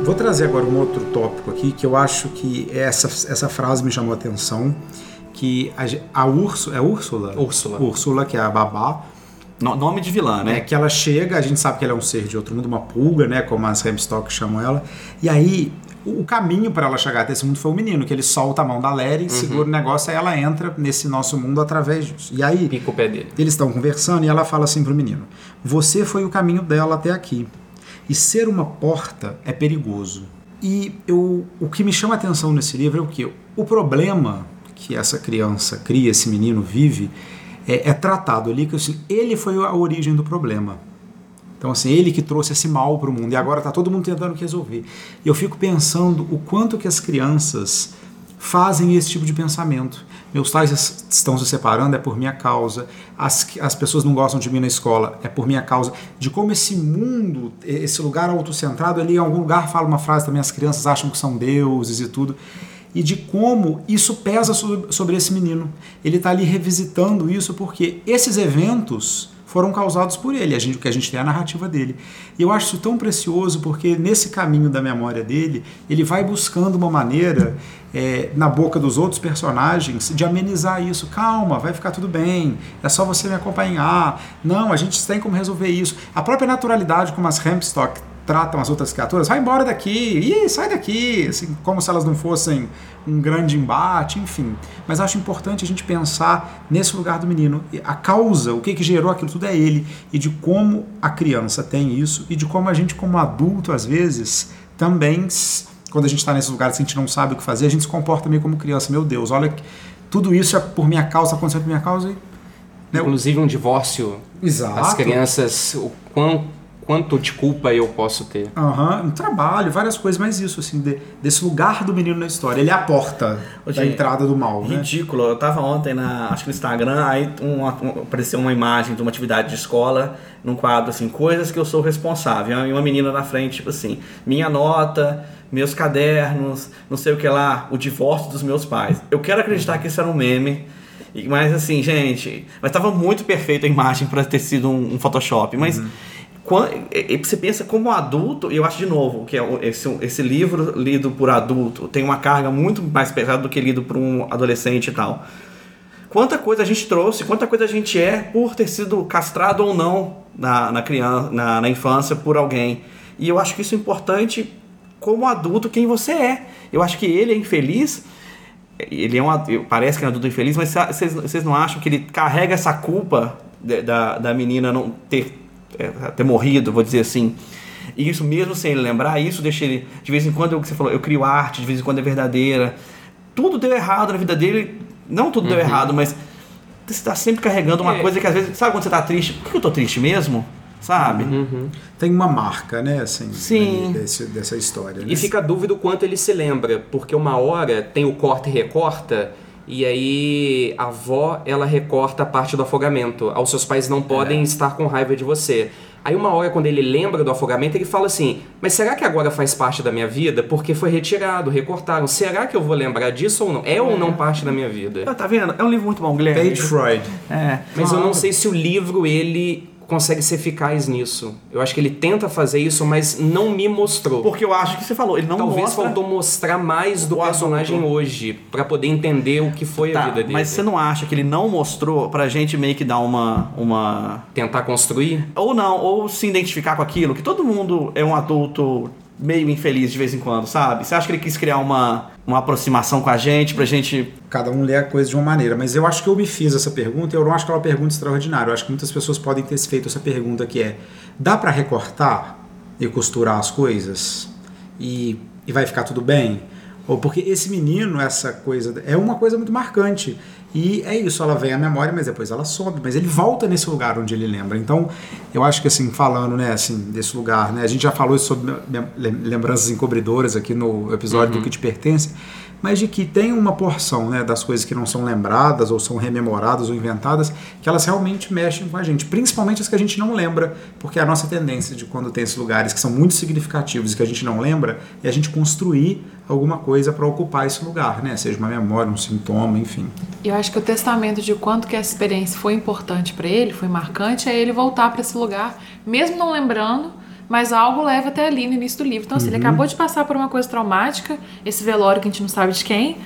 Vou trazer agora um outro tópico aqui, que eu acho que essa, essa frase me chamou a atenção, que a, a Úrsula, é Úrsula? Úrsula. Úrsula, que é a babá. No, nome de vilã, né? É, que ela chega, a gente sabe que ela é um ser de outro mundo, uma pulga, né, como as Hempstock chamam ela, e aí o caminho para ela chegar até esse mundo foi o menino, que ele solta a mão da Lery, uhum. segura o negócio, aí ela entra nesse nosso mundo através disso. E aí, pica o pé dele. Eles estão conversando e ela fala assim pro menino: você foi o caminho dela até aqui. E ser uma porta é perigoso. E eu, o que me chama a atenção nesse livro é o que? O problema que essa criança cria, esse menino vive, é, é tratado ali, que assim, ele foi a origem do problema. Então, assim, ele que trouxe esse mal para o mundo, e agora está todo mundo tentando resolver. E eu fico pensando o quanto que as crianças fazem esse tipo de pensamento. Meus pais estão se separando, é por minha causa. As, as pessoas não gostam de mim na escola, é por minha causa. De como esse mundo, esse lugar autocentrado, ali em algum lugar fala uma frase também, as crianças acham que são deuses e tudo. E de como isso pesa sobre, sobre esse menino. Ele está ali revisitando isso porque esses eventos foram causados por ele, a gente, o que a gente tem é a narrativa dele. E eu acho isso tão precioso, porque nesse caminho da memória dele, ele vai buscando uma maneira, é, na boca dos outros personagens, de amenizar isso. Calma, vai ficar tudo bem, é só você me acompanhar. Não, a gente tem como resolver isso. A própria naturalidade como as Hempstock tratam as outras criaturas, vai embora daqui, ih, sai daqui, assim, como se elas não fossem um grande embate, enfim. Mas acho importante a gente pensar nesse lugar do menino. A causa, o que, que gerou aquilo tudo é ele, e de como a criança tem isso, e de como a gente, como adulto, às vezes, também, quando a gente está nesses lugares que a gente não sabe o que fazer, a gente se comporta meio como criança. Meu Deus, olha, tudo isso é por minha causa, aconteceu por minha causa. E, inclusive um divórcio. Exato. As crianças, o quanto Quanto de culpa eu posso ter? Aham, uhum, um trabalho, várias coisas, mas isso, assim, de, desse lugar do menino na história. Ele é a porta Ô, da gente, entrada do mal, ridículo. né? Ridículo. Eu tava ontem, na, acho que no Instagram, aí um, um, apareceu uma imagem de uma atividade de escola, num quadro, assim, coisas que eu sou responsável. E uma menina na frente, tipo assim, minha nota, meus cadernos, não sei o que lá, o divórcio dos meus pais. Eu quero acreditar que isso era um meme. Mas, assim, gente... Mas tava muito perfeita a imagem pra ter sido um, um Photoshop, mas... Uhum. Quando você pensa como adulto, e eu acho de novo que esse, esse livro lido por adulto tem uma carga muito mais pesada do que lido por um adolescente e tal. Quanta coisa a gente trouxe, quanta coisa a gente é por ter sido castrado ou não na, na, criança, na, na infância por alguém. E eu acho que isso é importante como adulto, quem você é. Eu acho que ele é infeliz, ele é um, parece que é um adulto infeliz, mas vocês, vocês não acham que ele carrega essa culpa da, da menina não ter... ter morrido, vou dizer assim, e isso mesmo sem ele lembrar, isso deixa ele, de vez em quando, eu, você falou, eu crio arte, de vez em quando é verdadeira, tudo deu errado na vida dele, não tudo uhum. deu errado, mas você está sempre carregando uma é. coisa que às vezes, sabe quando você está triste, por que eu estou triste mesmo? Sabe? Uhum. Tem uma marca, né, assim, Sim. Desse, dessa história. Né? E fica a dúvida o quanto ele se lembra, porque uma hora tem o corta e recorta. E aí a avó, ela recorta a parte do afogamento. Aos seus pais não podem é. estar com raiva de você. Aí uma hora, quando ele lembra do afogamento, ele fala assim: mas será que agora faz parte da minha vida? Porque foi retirado, recortaram. Será que eu vou lembrar disso ou não? É, é. ou não parte da minha vida? Ah, tá vendo? É um livro muito bom, Guilherme. Page Freud. É. Mas ah, eu não sei se o livro, ele... consegue ser eficaz nisso. Eu acho que ele tenta fazer isso, mas não me mostrou. Porque eu acho que você falou, ele não Talvez mostra... Talvez faltou mostrar mais do personagem assunto. hoje, pra poder entender o que foi tá, a vida dele. Mas você não acha que ele não mostrou pra gente meio que dar uma... uma... Tentar construir? Ou não, ou se identificar com aquilo, que todo mundo é um adulto meio infeliz de vez em quando, sabe? Você acha que ele quis criar uma, uma aproximação com a gente, pra gente... Cada um lê a coisa de uma maneira, mas eu acho que eu me fiz essa pergunta e eu não acho que ela é uma pergunta extraordinária. Eu acho que muitas pessoas podem ter se feito essa pergunta, que é: dá pra recortar e costurar as coisas? E, e vai ficar tudo bem? Ou porque esse menino, essa coisa... É uma coisa muito marcante. E é isso, ela vem à memória, mas depois ela sobe, mas ele volta nesse lugar onde ele lembra. Então, eu acho que, assim, falando, né, assim, desse lugar, né, a gente já falou sobre lembranças encobridoras aqui no episódio uhum. do Que Te Pertence, mas de que tem uma porção, né, das coisas que não são lembradas, ou são rememoradas, ou inventadas, que elas realmente mexem com a gente, principalmente as que a gente não lembra, porque a nossa tendência de quando tem esses lugares que são muito significativos e que a gente não lembra, é a gente construir alguma coisa para ocupar esse lugar, né? Seja uma memória, um sintoma, enfim. Eu acho que o testamento de quanto que a experiência foi importante para ele, foi marcante, é ele voltar para esse lugar, mesmo não lembrando, mas algo leva até ali no início do livro. Então, assim, uhum. ele acabou de passar por uma coisa traumática, esse velório que a gente não sabe de quem,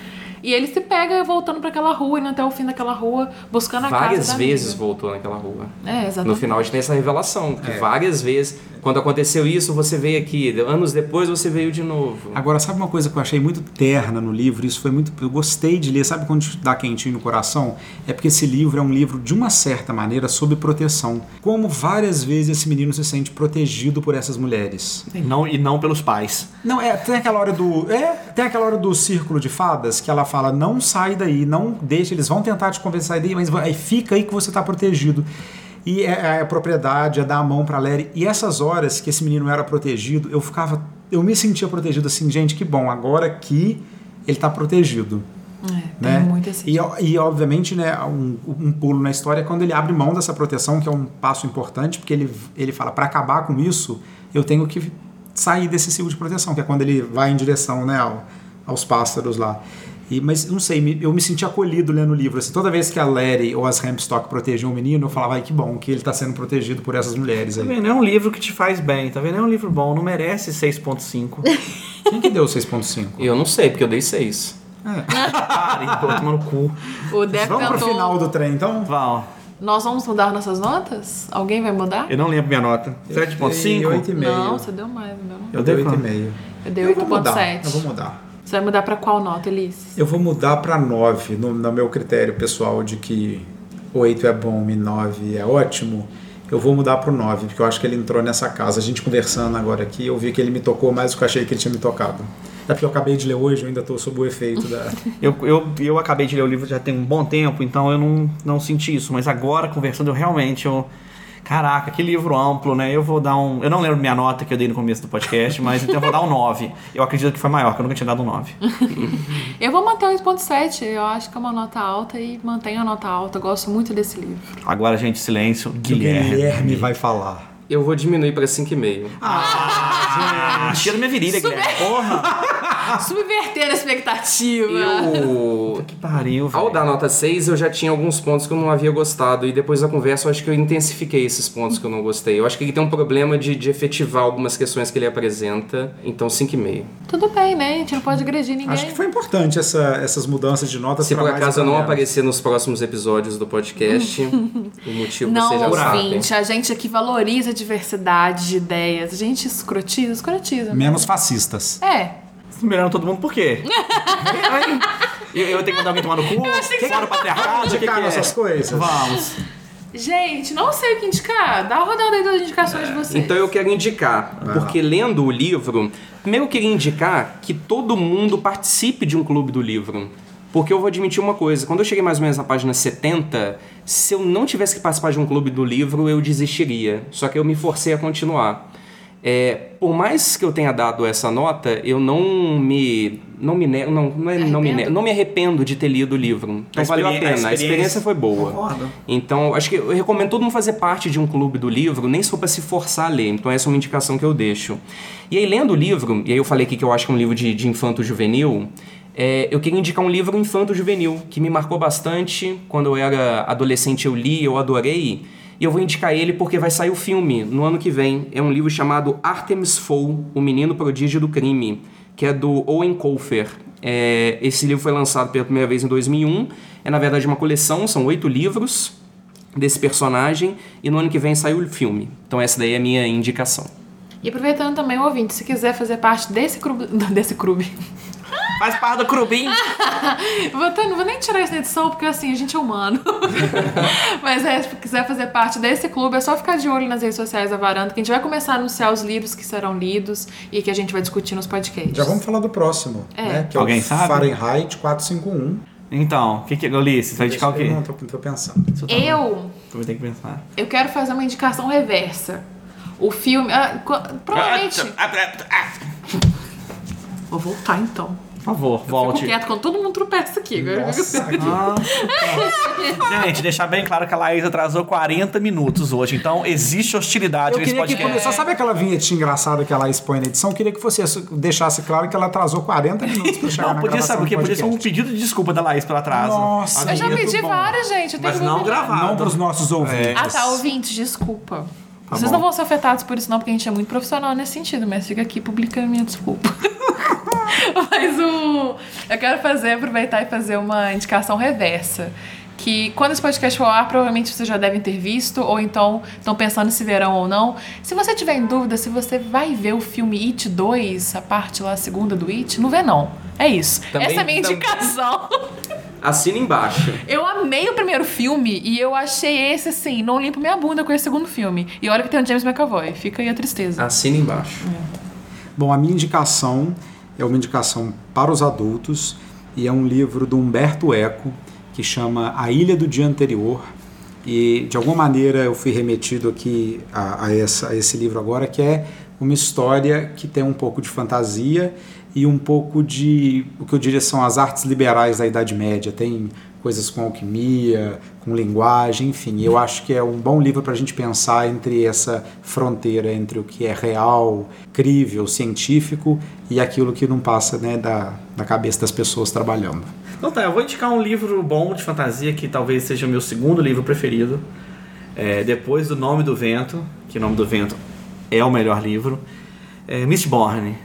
e ele se pega voltando para aquela rua, indo até o fim daquela rua, buscando a várias casa da vezes amiga. Voltou naquela rua. É, exatamente. No final a gente tem essa revelação, que é. várias vezes, quando aconteceu isso, você veio aqui, anos depois você veio de novo. Agora, sabe uma coisa que eu achei muito terna no livro? Isso foi muito... Eu gostei de ler, sabe quando dá quentinho no coração? É porque esse livro é um livro, de uma certa maneira, sobre proteção. Como várias vezes esse menino se sente protegido por essas mulheres. E não, e não pelos pais. Não, é, tem aquela hora do... É, tem aquela hora do círculo de fadas, que ela fala, não sai daí, não deixa, eles vão tentar te convencer daí, mas aí fica aí que você tá protegido. E é, é a propriedade, é dar a mão pra Lery. E essas horas que esse menino era protegido, eu ficava, eu me sentia protegido assim, gente, que bom, agora que ele tá protegido. É, né? Tem muito esse tipo. E, e obviamente, né, um, um pulo na história é quando ele abre mão dessa proteção, que é um passo importante, porque ele, ele fala, pra acabar com isso, eu tenho que sair desse ciclo de proteção, que é quando ele vai em direção, né, ao, aos pássaros lá. E, mas, não sei, eu me senti acolhido lendo o livro. Assim, toda vez que a Lery ou as Hempstock protegiam o menino, eu falava, ai, que bom que ele está sendo protegido por essas mulheres. Tá aí. Vendo? É um livro que te faz bem, tá vendo? É um livro bom, não merece seis ponto cinco. Quem que deu seis ponto cinco? Eu não sei, porque eu dei seis. É. Parem, pô, tomando o cu. O Deco vamos tentou... pro final do trem, então? Vamos. Nós vamos mudar nossas notas? Alguém vai mudar? Eu não lembro minha nota. sete ponto cinco? oito vírgula cinco. Não, você deu mais. Não. Eu dei oito vírgula cinco. Eu dei oito vírgula sete. Eu vou mudar. Você vai mudar para qual nota, Ulisses? Eu vou mudar para nove, no, no meu critério pessoal de que oito é bom e nove é ótimo. Eu vou mudar para o nove, porque eu acho que ele entrou nessa casa. A gente conversando agora aqui, eu vi que ele me tocou mais do que eu achei que ele tinha me tocado. É porque eu acabei de ler hoje, eu ainda estou sob o efeito da... eu, eu, eu acabei de ler o livro já tem um bom tempo, então eu não, não senti isso. Mas agora, conversando, eu realmente... Eu... Caraca, que livro amplo, né? Eu vou dar um... Eu não lembro minha nota que eu dei no começo do podcast, mas então eu vou dar um nove. Eu acredito que foi maior, que eu nunca tinha dado um nove. Eu vou manter o oito ponto sete. Eu acho que é uma nota alta e mantenho a nota alta. Eu gosto muito desse livro. Agora, gente, silêncio. Guilherme. Guilherme vai falar. Eu vou diminuir pra cinco vírgula cinco. Ah, gente. Cheira minha virilha, Sub... Guilherme. Porra. Subverter a expectativa. Eu... Que pariu, velho. Ao dar nota seis, eu já tinha alguns pontos que eu não havia gostado. E depois da conversa, eu acho que eu intensifiquei esses pontos que eu não gostei. Eu acho que ele tem um problema de, de efetivar algumas questões que ele apresenta. Então, cinco vírgula cinco. Tudo bem, né? A gente não pode agredir ninguém. Acho que foi importante essa, essas mudanças de notas. Se por acaso eu não aparecer nos próximos episódios do podcast, o motivo não, vocês já sabem. Não, ouvinte, a gente aqui valoriza de diversidade de ideias. Gente, escrotiza, escrotiza. Menos fascistas. É. Mirando todo mundo por quê? eu, eu tenho que mandar alguém tomar no cu? Fora o patriarcado? Vamos indicar nossas coisas. Vamos. Gente, não sei o que indicar. Dá uma rodada aí das indicações é. de vocês. Então eu quero indicar, porque lendo o livro, primeiro eu queria indicar que todo mundo participe de um clube do livro. Porque eu vou admitir uma coisa, quando eu cheguei mais ou menos na página setenta, se eu não tivesse que participar de um clube do livro, eu desistiria. Só que eu me forcei a continuar. É, por mais que eu tenha dado essa nota, eu não me... Não me, ne- não, não, é, não, me ne- não me arrependo de ter lido o livro. Então valeu a pena, a experiência, a experiência foi boa. Concordo. Então acho que eu recomendo todo mundo fazer parte de um clube do livro, nem só para se forçar a ler. Então essa é uma indicação que eu deixo. E aí lendo o livro, e aí eu falei aqui que eu acho que é um livro de, de infanto-juvenil, é, eu queria indicar um livro infanto-juvenil que me marcou bastante. Quando eu era adolescente eu li, eu adorei. e eu vou indicar ele porque vai sair o filme no ano que vem. É um livro chamado Artemis Fowl, O Menino Prodígio do Crime, que é do Owen Colfer. É, esse livro foi lançado pela primeira vez em dois mil e um, é na verdade uma coleção, são oito livros desse personagem, e no ano que vem sai o filme. Então essa daí é a minha indicação. E aproveitando também, o ouvinte, se quiser fazer parte desse clube, desse clube. Faz parte do Crubim. Vou, não vou nem tirar isso da edição, porque assim, a gente é humano. Mas é, se quiser fazer parte desse clube, é só ficar de olho nas redes sociais da Varanda, que a gente vai começar a anunciar os livros que serão lidos e que a gente vai discutir nos podcasts. Já vamos falar do próximo, é. né? Que Alguém é o sabe? Fahrenheit quatrocentos e cinquenta e um. Então, o que que é, Ulisses? Vai indicar o quê? Não, tô, tô pensando. Tá eu... Vou ter que pensar. Eu quero fazer uma indicação reversa. O filme... Ah, provavelmente... Vou voltar, então. Por favor, eu volte. Fico quieto quando todo mundo tropeça aqui. Nossa, aqui. Nossa. Gente, deixar bem claro que a Laís atrasou quarenta minutos hoje, então existe hostilidade eu nesse podcast. Que começou, sabe aquela vinhetinha engraçada que a Laís põe na edição? Eu queria que você deixasse claro que ela atrasou quarenta minutos pra chegar não, na podia saber o que? Podia ser um pedido de desculpa da Laís pelo atraso. Nossa, eu já pedi várias, gente. Eu tenho Mas que não gravado. Não pros nossos ouvintes. É. Ah, tá, ouvintes, desculpa. Tá Vocês bom. Não vão ser afetados por isso não, porque a gente é muito profissional nesse sentido, mas fica aqui publicando minha desculpa. Mas o... eu quero fazer, aproveitar e fazer uma indicação reversa. Que quando esse podcast for ao ar, provavelmente vocês já devem ter visto, ou então estão pensando se verão ou não. Se você tiver em dúvida se você vai ver o filme It dois, a parte lá, a segunda do It, não vê não. É isso. Também, Essa é a minha indicação. Também. Assina embaixo. Eu amei o primeiro filme e eu achei esse assim, não limpo minha bunda com esse segundo filme. E olha que tem o James McAvoy. Fica aí a tristeza. Assina embaixo. É. Bom, a minha indicação... é uma indicação para os adultos e é um livro do Humberto Eco que chama A Ilha do Dia Anterior, e de alguma maneira eu fui remetido aqui a, a, essa, a esse livro agora, que é uma história que tem um pouco de fantasia e um pouco de o que eu diria são as artes liberais da Idade Média, tem coisas com alquimia, com linguagem, enfim, eu acho que é um bom livro para a gente pensar entre essa fronteira entre o que é real, crível, científico e aquilo que não passa, né, da, da cabeça das pessoas trabalhando. Então tá, eu vou indicar um livro bom de fantasia que talvez seja o meu segundo livro preferido, é, depois do Nome do Vento, que o Nome do Vento é o melhor livro, é Mistborn.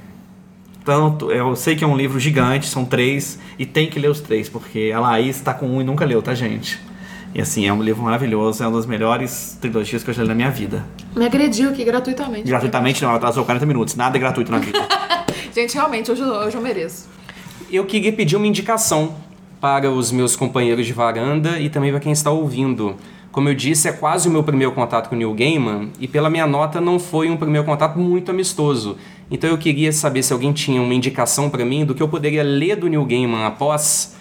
Tanto, eu sei que é um livro gigante, são três, e tem que ler os três, porque a Laís tá com um e nunca leu, tá, gente? E assim, é um livro maravilhoso, é uma das melhores trilogias que eu já li na minha vida. Me agrediu aqui gratuitamente. Gratuitamente não, ela atrasou quarenta minutos, nada é gratuito na vida. Gente, realmente, hoje, hoje eu mereço. Eu queria pedir uma indicação para os meus companheiros de varanda e também para quem está ouvindo. Como eu disse, é quase o meu primeiro contato com o Neil Gaiman, e pela minha nota não foi um primeiro contato muito amistoso. Então eu queria saber se alguém tinha uma indicação para mim do que eu poderia ler do Neil Gaiman após.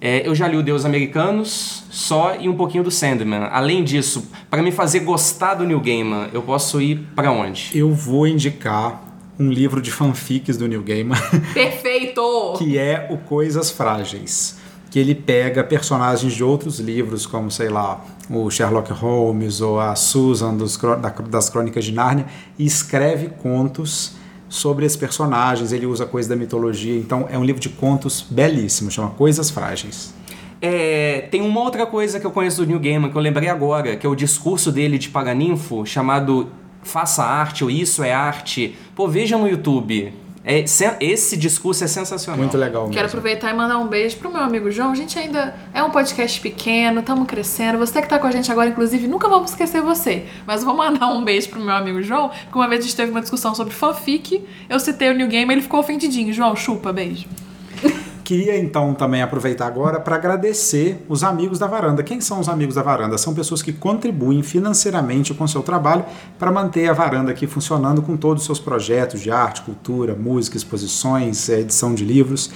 É, eu já li o Deuses Americanos, só, e um pouquinho do Sandman. Além disso, para me fazer gostar do Neil Gaiman, eu posso ir para onde? Eu vou indicar um livro de fanfics do Neil Gaiman. Perfeito! Que é o Coisas Frágeis. Que ele pega personagens de outros livros, como, sei lá, o Sherlock Holmes ou a Susan dos, das Crônicas de Nárnia, e escreve contos sobre esses personagens, ele usa coisas da mitologia, então é um livro de contos belíssimo, chama Coisas Frágeis. É, tem uma outra coisa que eu conheço do Neil Gaiman, que eu lembrei agora, que é o discurso dele de Paraninfo, chamado Faça Arte, ou Isso é Arte. Pô, vejam no YouTube. É, esse discurso é sensacional. Muito legal mesmo. Quero aproveitar e mandar um beijo pro meu amigo João. A gente ainda é um podcast pequeno, estamos crescendo. Você que tá com a gente agora, inclusive, nunca vamos esquecer você. Mas vou mandar um beijo pro meu amigo João, porque uma vez a gente teve uma discussão sobre fanfic, eu citei o Neil Gaiman, ele ficou ofendidinho. João, chupa, beijo. Queria então também aproveitar agora para agradecer os amigos da Varanda. Quem são os amigos da Varanda? São pessoas que contribuem financeiramente com o seu trabalho para manter a Varanda aqui funcionando com todos os seus projetos de arte, cultura, música, exposições, edição de livros.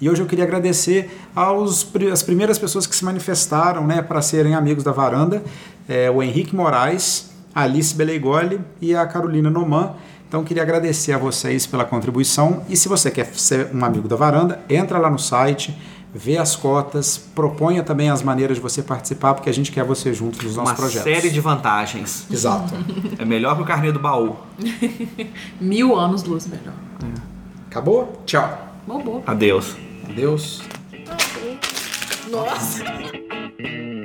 E hoje eu queria agradecer aos, as primeiras pessoas que se manifestaram, né, para serem amigos da Varanda, é, o Henrique Moraes, a Ulisses Beleigoli e a Carolina Noman. Então, queria agradecer a vocês pela contribuição. E se você quer ser um amigo da Varanda, entra lá no site, vê as cotas, proponha também as maneiras de você participar, porque a gente quer você junto nos nossos Uma projetos. Uma série de vantagens. Exato. É melhor que o carnê do baú. Mil anos luz melhor. É. Acabou? Tchau. Bom, bom. Adeus. Adeus. Adeus. Nossa.